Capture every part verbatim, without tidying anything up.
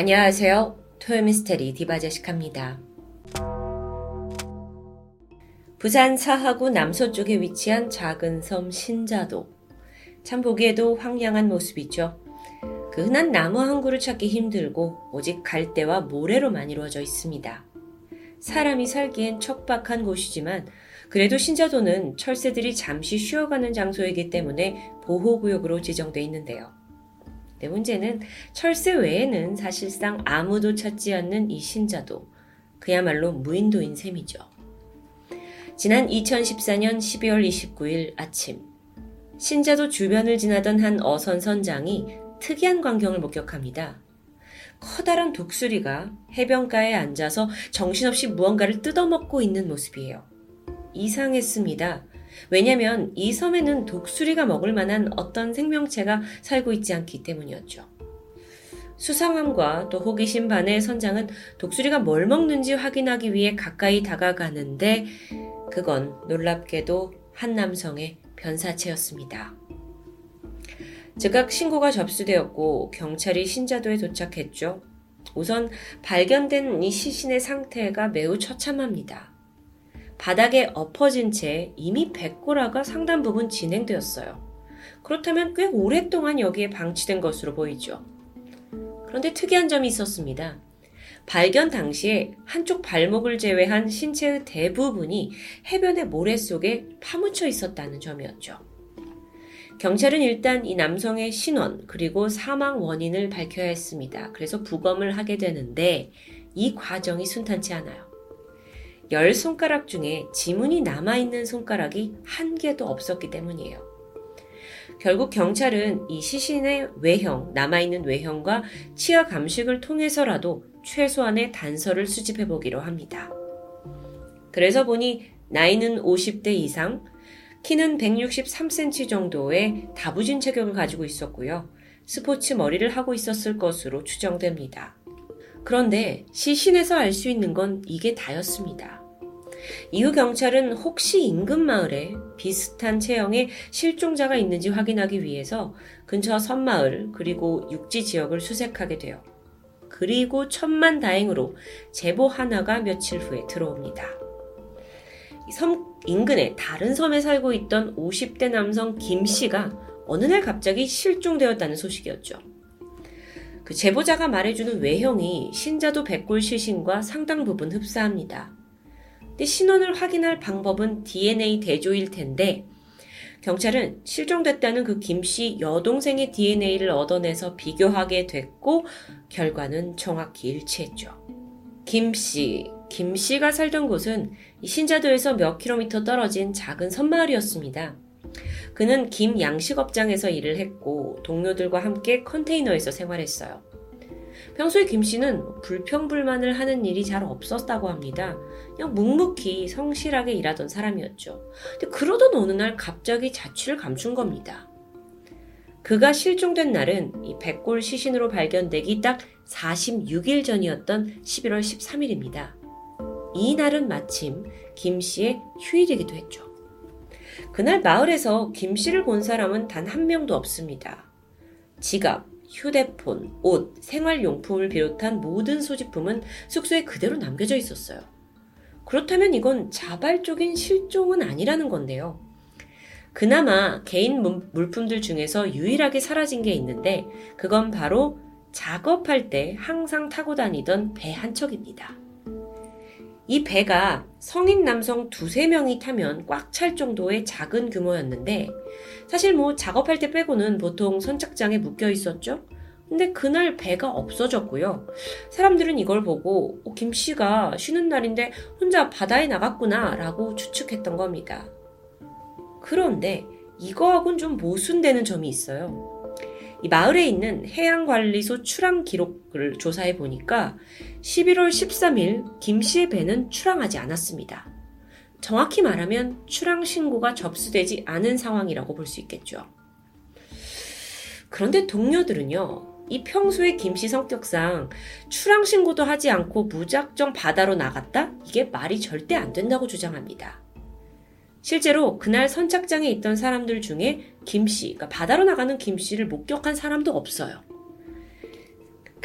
안녕하세요. 토요미스테리 디바제시카입니다. 부산 사하구 남서쪽에 위치한 작은 섬 신자도. 참 보기에도 황량한 모습이죠. 그 흔한 나무 한 그루 찾기 힘들고 오직 갈대와 모래로만 이루어져 있습니다. 사람이 살기엔 척박한 곳이지만 그래도 신자도는 철새들이 잠시 쉬어가는 장소이기 때문에 보호구역으로 지정돼 있는데요. 근데 문제는 철새 외에는 사실상 아무도 찾지 않는 이 신자도, 그야말로 무인도인 셈이죠. 지난 이천십사년 십이월 이십구일 아침, 신자도 주변을 지나던 한 어선 선장이 특이한 광경을 목격합니다. 커다란 독수리가 해변가에 앉아서 정신없이 무언가를 뜯어먹고 있는 모습이에요. 이상했습니다. 왜냐면 이 섬에는 독수리가 먹을 만한 어떤 생명체가 살고 있지 않기 때문이었죠. 수상함과 또 호기심 반에 선장은 독수리가 뭘 먹는지 확인하기 위해 가까이 다가가는데 그건 놀랍게도 한 남성의 변사체였습니다. 즉각 신고가 접수되었고 경찰이 신자도에 도착했죠. 우선 발견된 이 시신의 상태가 매우 처참합니다. 바닥에 엎어진 채 이미 백고라가 상당 부분 진행되었어요. 그렇다면 꽤 오랫동안 여기에 방치된 것으로 보이죠. 그런데 특이한 점이 있었습니다. 발견 당시에 한쪽 발목을 제외한 신체의 대부분이 해변의 모래 속에 파묻혀 있었다는 점이었죠. 경찰은 일단 이 남성의 신원 그리고 사망 원인을 밝혀야 했습니다. 그래서 부검을 하게 되는데 이 과정이 순탄치 않아요. 열 손가락 중에 지문이 남아있는 손가락이 한 개도 없었기 때문이에요. 결국 경찰은 이 시신의 외형, 남아있는 외형과 치아 감식을 통해서라도 최소한의 단서를 수집해보기로 합니다. 그래서 보니 나이는 오십대 이상, 키는 백육십삼 센티미터 정도의 다부진 체격을 가지고 있었고요. 스포츠 머리를 하고 있었을 것으로 추정됩니다. 그런데 시신에서 알 수 있는 건 이게 다였습니다. 이후 경찰은 혹시 인근 마을에 비슷한 체형의 실종자가 있는지 확인하기 위해서 근처 섬마을 그리고 육지 지역을 수색하게 돼요. 그리고 천만다행으로 제보 하나가 며칠 후에 들어옵니다. 섬 인근에 다른 섬에 살고 있던 오십대 남성 김 씨가 어느 날 갑자기 실종되었다는 소식이었죠. 그 제보자가 말해주는 외형이 신자도 백골 시신과 상당 부분 흡사합니다. 근데 신원을 확인할 방법은 디엔에이 대조일 텐데 경찰은 실종됐다는 그 김씨 여동생의 디엔에이를 얻어내서 비교하게 됐고 결과는 정확히 일치했죠. 김씨, 김씨가 살던 곳은 신자도에서 몇 킬로미터 떨어진 작은 섬마을이었습니다. 그는 김 양식업장에서 일을 했고 동료들과 함께 컨테이너에서 생활했어요. 평소에 김 씨는 불평불만을 하는 일이 잘 없었다고 합니다. 그냥 묵묵히 성실하게 일하던 사람이었죠. 근데 그러던 어느 날 갑자기 자취를 감춘 겁니다. 그가 실종된 날은 이 백골 시신으로 발견되기 딱 사십육일 전이었던 십일월 십삼일입니다. 이 날은 마침 김 씨의 휴일이기도 했죠. 그날 마을에서 김 씨를 본 사람은 단 한 명도 없습니다. 지갑, 휴대폰, 옷, 생활용품을 비롯한 모든 소지품은 숙소에 그대로 남겨져 있었어요. 그렇다면 이건 자발적인 실종은 아니라는 건데요. 그나마 개인 물품들 중에서 유일하게 사라진 게 있는데 그건 바로 작업할 때 항상 타고 다니던 배 한 척입니다. 이 배가 성인 남성 두세 명이 타면 꽉 찰 정도의 작은 규모였는데 사실 뭐 작업할 때 빼고는 보통 선착장에 묶여 있었죠. 근데 그날 배가 없어졌고요. 사람들은 이걸 보고 어, 김 씨가 쉬는 날인데 혼자 바다에 나갔구나 라고 추측했던 겁니다. 그런데 이거하고는 좀 모순되는 점이 있어요. 이 마을에 있는 해양관리소 출항 기록을 조사해 보니까 십일월 십삼일 김 씨의 배는 출항하지 않았습니다. 정확히 말하면 출항 신고가 접수되지 않은 상황이라고 볼 수 있겠죠. 그런데 동료들은요, 이 평소에 김 씨 성격상 출항 신고도 하지 않고 무작정 바다로 나갔다? 이게 말이 절대 안 된다고 주장합니다. 실제로 그날 선착장에 있던 사람들 중에 김 씨, 그러니까 바다로 나가는 김 씨를 목격한 사람도 없어요.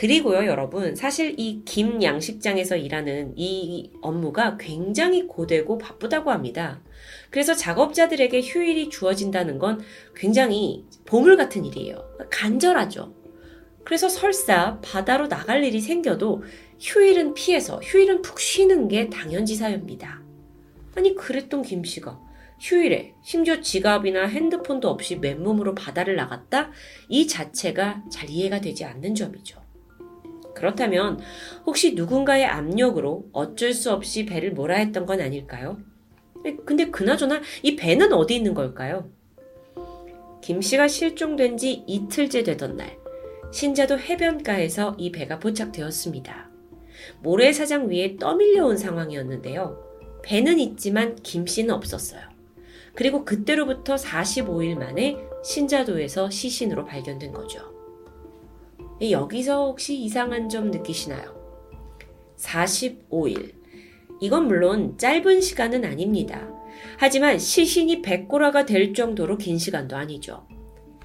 그리고요 여러분, 사실 이 김 양식장에서 일하는 이 업무가 굉장히 고되고 바쁘다고 합니다. 그래서 작업자들에게 휴일이 주어진다는 건 굉장히 보물 같은 일이에요. 간절하죠. 그래서 설사 바다로 나갈 일이 생겨도 휴일은 피해서 휴일은 푹 쉬는 게 당연지사입니다. 아니 그랬던 김씨가 휴일에 심지어 지갑이나 핸드폰도 없이 맨몸으로 바다를 나갔다? 이 자체가 잘 이해가 되지 않는 점이죠. 그렇다면 혹시 누군가의 압력으로 어쩔 수 없이 배를 몰아 했던 건 아닐까요? 근데 그나저나 이 배는 어디 있는 걸까요? 김씨가 실종된 지 이틀째 되던 날, 신자도 해변가에서 이 배가 포착되었습니다. 모래사장 위에 떠밀려온 상황이었는데요. 배는 있지만 김씨는 없었어요. 그리고 그때로부터 사십오 일 만에 신자도에서 시신으로 발견된 거죠. 여기서 혹시 이상한 점 느끼시나요? 사십오 일. 이건 물론 짧은 시간은 아닙니다. 하지만 시신이 백고라가 될 정도로 긴 시간도 아니죠.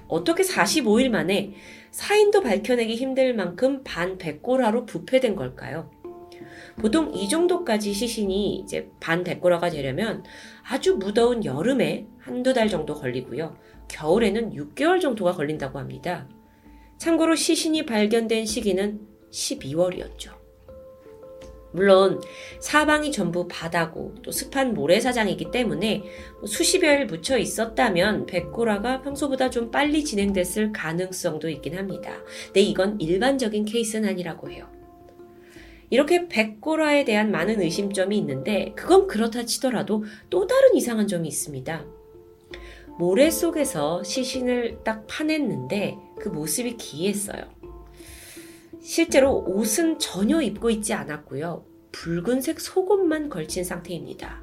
어떻게 사십오 일 만에 사인도 밝혀내기 힘들 만큼 반 백고라로 부패된 걸까요? 보통 이 정도까지 시신이 이제 반 백고라가 되려면 아주 무더운 여름에 한두 달 정도 걸리고요. 겨울에는 육 개월 정도가 걸린다고 합니다. 참고로 시신이 발견된 시기는 십이월이었죠. 물론 사방이 전부 바다고 또 습한 모래사장이기 때문에 수십여일 묻혀 있었다면 백고라가 평소보다 좀 빨리 진행됐을 가능성도 있긴 합니다. 근데 이건 일반적인 케이스는 아니라고 해요. 이렇게 백고라에 대한 많은 의심점이 있는데 그건 그렇다 치더라도 또 다른 이상한 점이 있습니다. 모래 속에서 시신을 딱 파냈는데 그 모습이 기이했어요. 실제로 옷은 전혀 입고 있지 않았고요. 붉은색 속옷만 걸친 상태입니다.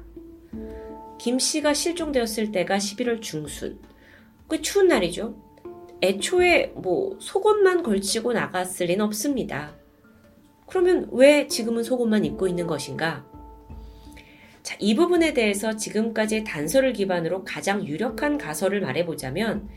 김 씨가 실종되었을 때가 십일월 중순. 꽤 추운 날이죠. 애초에 뭐 속옷만 걸치고 나갔을 리는 없습니다. 그러면 왜 지금은 속옷만 입고 있는 것인가? 자, 이 부분에 대해서 지금까지의 단서를 기반으로 가장 유력한 가설을 말해보자면,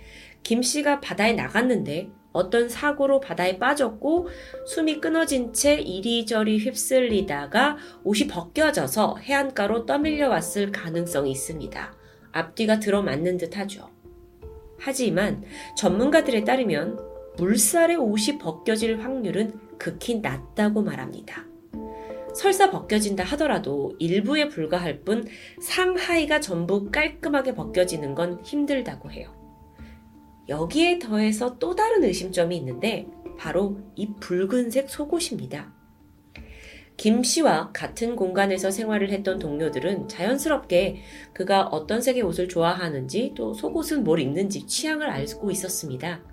김 씨가 바다에 나갔는데 어떤 사고로 바다에 빠졌고 숨이 끊어진 채 이리저리 휩쓸리다가 옷이 벗겨져서 해안가로 떠밀려 왔을 가능성이 있습니다. 앞뒤가 들어맞는 듯 하죠. 하지만 전문가들에 따르면 물살에 옷이 벗겨질 확률은 극히 낮다고 말합니다. 설사 벗겨진다 하더라도 일부에 불과할 뿐 상하의가 전부 깔끔하게 벗겨지는 건 힘들다고 해요. 여기에 더해서 또 다른 의심점이 있는데 바로 이 붉은색 속옷입니다. 김 씨와 같은 공간에서 생활을 했던 동료들은 자연스럽게 그가 어떤 색의 옷을 좋아하는지 또 속옷은 뭘 입는지 취향을 알고 있었습니다.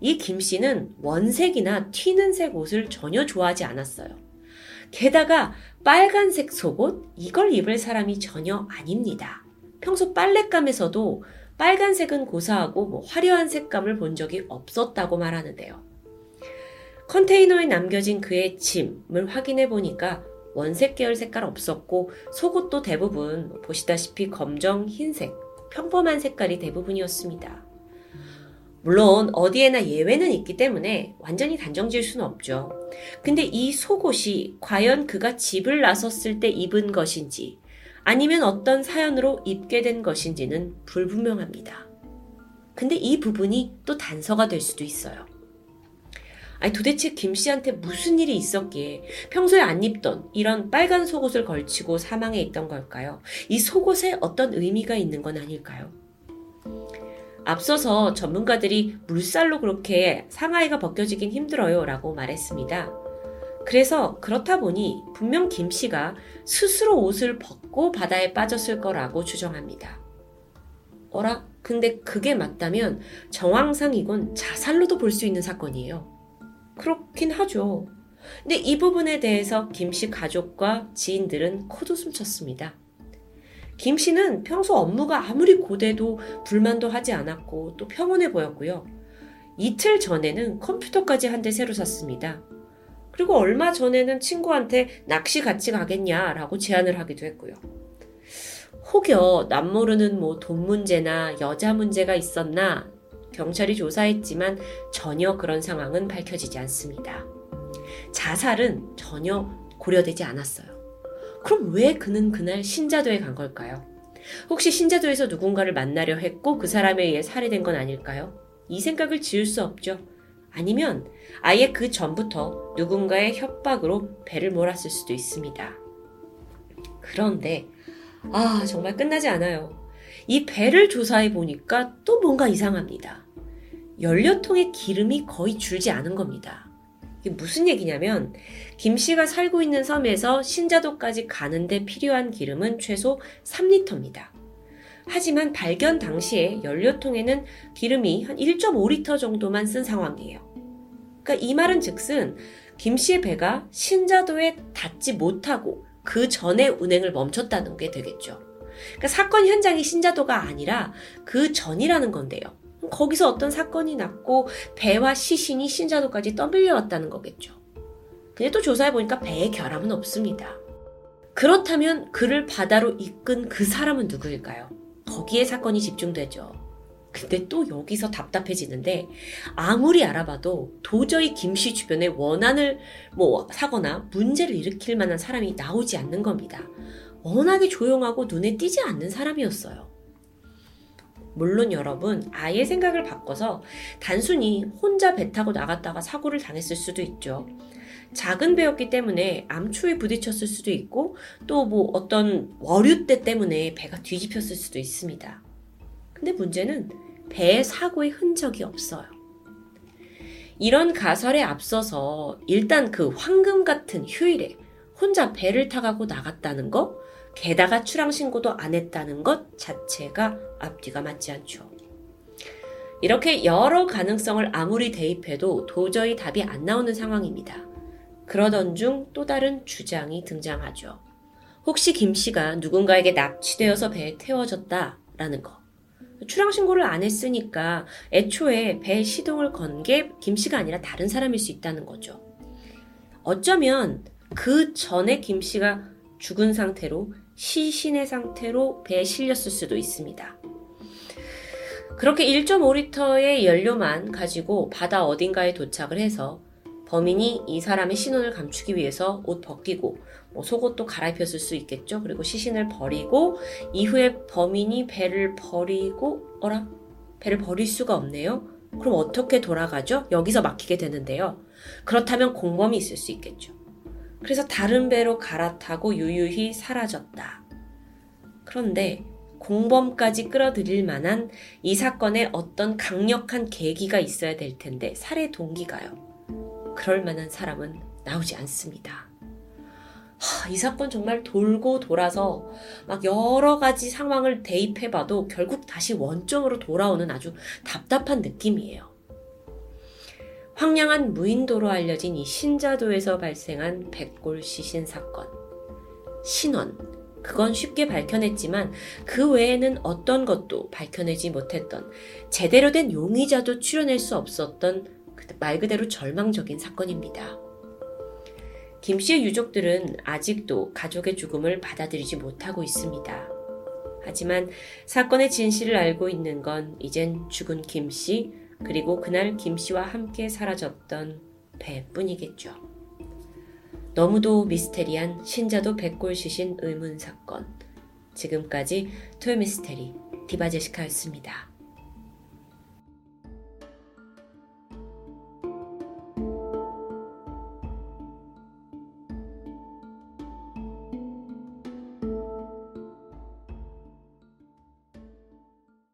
이 김 씨는 원색이나 튀는 색 옷을 전혀 좋아하지 않았어요. 게다가 빨간색 속옷, 이걸 입을 사람이 전혀 아닙니다. 평소 빨랫감에서도 빨간색은 고사하고 뭐 화려한 색감을 본 적이 없었다고 말하는데요. 컨테이너에 남겨진 그의 짐을 확인해 보니까 원색 계열 색깔 없었고 속옷도 대부분 보시다시피 검정, 흰색, 평범한 색깔이 대부분이었습니다. 물론 어디에나 예외는 있기 때문에 완전히 단정지을 수는 없죠. 근데 이 속옷이 과연 그가 집을 나섰을 때 입은 것인지 아니면 어떤 사연으로 입게 된 것인지는 불분명합니다. 근데 이 부분이 또 단서가 될 수도 있어요. 아니 도대체 김 씨한테 무슨 일이 있었기에 평소에 안 입던 이런 빨간 속옷을 걸치고 사망해 있던 걸까요? 이 속옷에 어떤 의미가 있는 건 아닐까요? 앞서서 전문가들이 물살로 그렇게 상하의가 벗겨지긴 힘들어요 라고 말했습니다. 그래서 그렇다 보니 분명 김 씨가 스스로 옷을 벗고 바다에 빠졌을 거라고 추정합니다. 어라? 근데 그게 맞다면 정황상 이건 자살로도 볼 수 있는 사건이에요. 그렇긴 하죠. 근데 이 부분에 대해서 김 씨 가족과 지인들은 코웃음 쳤습니다. 김 씨는 평소 업무가 아무리 고돼도 불만도 하지 않았고 또 평온해 보였고요. 이틀 전에는 컴퓨터까지 한 대 새로 샀습니다. 그리고 얼마 전에는 친구한테 낚시 같이 가겠냐라고 제안을 하기도 했고요. 혹여 남모르는 뭐 돈 문제나 여자 문제가 있었나 경찰이 조사했지만 전혀 그런 상황은 밝혀지지 않습니다. 자살은 전혀 고려되지 않았어요. 그럼 왜 그는 그날 신자도에 간 걸까요? 혹시 신자도에서 누군가를 만나려 했고 그 사람에 의해 살해된 건 아닐까요? 이 생각을 지울 수 없죠. 아니면 아예 그 전부터 누군가의 협박으로 배를 몰았을 수도 있습니다. 그런데 아 정말 끝나지 않아요. 이 배를 조사해 보니까 또 뭔가 이상합니다. 연료통에 기름이 거의 줄지 않은 겁니다. 이게 무슨 얘기냐면 김 씨가 살고 있는 섬에서 신자도까지 가는데 필요한 기름은 최소 삼 리터입니다. 하지만 발견 당시에 연료통에는 기름이 한 일 점 오 리터 정도만 쓴 상황이에요. 그러니까 이 말은 즉슨 김 씨의 배가 신자도에 닿지 못하고 그 전에 운행을 멈췄다는 게 되겠죠. 그러니까 사건 현장이 신자도가 아니라 그 전이라는 건데요. 거기서 어떤 사건이 났고 배와 시신이 신자도까지 떠밀려왔다는 거겠죠. 근데 또 조사해보니까 배에 결함은 없습니다. 그렇다면 그를 바다로 이끈 그 사람은 누구일까요? 거기에 사건이 집중되죠. 근데 또 여기서 답답해지는데 아무리 알아봐도 도저히 김씨 주변에 원한을 뭐 사거나 문제를 일으킬 만한 사람이 나오지 않는 겁니다. 워낙에 조용하고 눈에 띄지 않는 사람이었어요. 물론 여러분 아예 생각을 바꿔서 단순히 혼자 배 타고 나갔다가 사고를 당했을 수도 있죠. 작은 배였기 때문에 암초에 부딪혔을 수도 있고 또 뭐 어떤 월요대 때문에 배가 뒤집혔을 수도 있습니다. 근데 문제는 배의 사고의 흔적이 없어요. 이런 가설에 앞서서 일단 그 황금 같은 휴일에 혼자 배를 타가고 나갔다는 것, 게다가 출항신고도 안 했다는 것 자체가 앞뒤가 맞지 않죠. 이렇게 여러 가능성을 아무리 대입해도 도저히 답이 안 나오는 상황입니다. 그러던 중 또 다른 주장이 등장하죠. 혹시 김 씨가 누군가에게 납치되어서 배에 태워졌다라는 것. 출항신고를 안 했으니까 애초에 배에 시동을 건 게 김 씨가 아니라 다른 사람일 수 있다는 거죠. 어쩌면 그 전에 김 씨가 죽은 상태로 시신의 상태로 배에 실렸을 수도 있습니다. 그렇게 일 점 오 리터의 연료만 가지고 바다 어딘가에 도착을 해서 범인이 이 사람의 신원을 감추기 위해서 옷 벗기고 뭐 속옷도 갈아입혔을 수 있겠죠. 그리고 시신을 버리고 이후에 범인이 배를 버리고 어라? 배를 버릴 수가 없네요. 그럼 어떻게 돌아가죠? 여기서 막히게 되는데요. 그렇다면 공범이 있을 수 있겠죠. 그래서 다른 배로 갈아타고 유유히 사라졌다. 그런데 공범까지 끌어들일 만한 이 사건에 어떤 강력한 계기가 있어야 될 텐데 살해 동기가요. 그럴 만한 사람은 나오지 않습니다. 하, 이 사건 정말 돌고 돌아서 막 여러 가지 상황을 대입해봐도 결국 다시 원점으로 돌아오는 아주 답답한 느낌이에요. 황량한 무인도로 알려진 이 신자도에서 발생한 백골 시신 사건. 신원, 그건 쉽게 밝혀냈지만 그 외에는 어떤 것도 밝혀내지 못했던 제대로 된 용의자도 추려낼 수 없었던 말 그대로 절망적인 사건입니다. 김 씨의 유족들은 아직도 가족의 죽음을 받아들이지 못하고 있습니다. 하지만 사건의 진실을 알고 있는 건 이젠 죽은 김 씨, 그리고 그날 김 씨와 함께 사라졌던 배뿐이겠죠. 너무도 미스테리한 신자도 백골 시신 의문 사건. 지금까지 토요미스테리 디바제시카였습니다.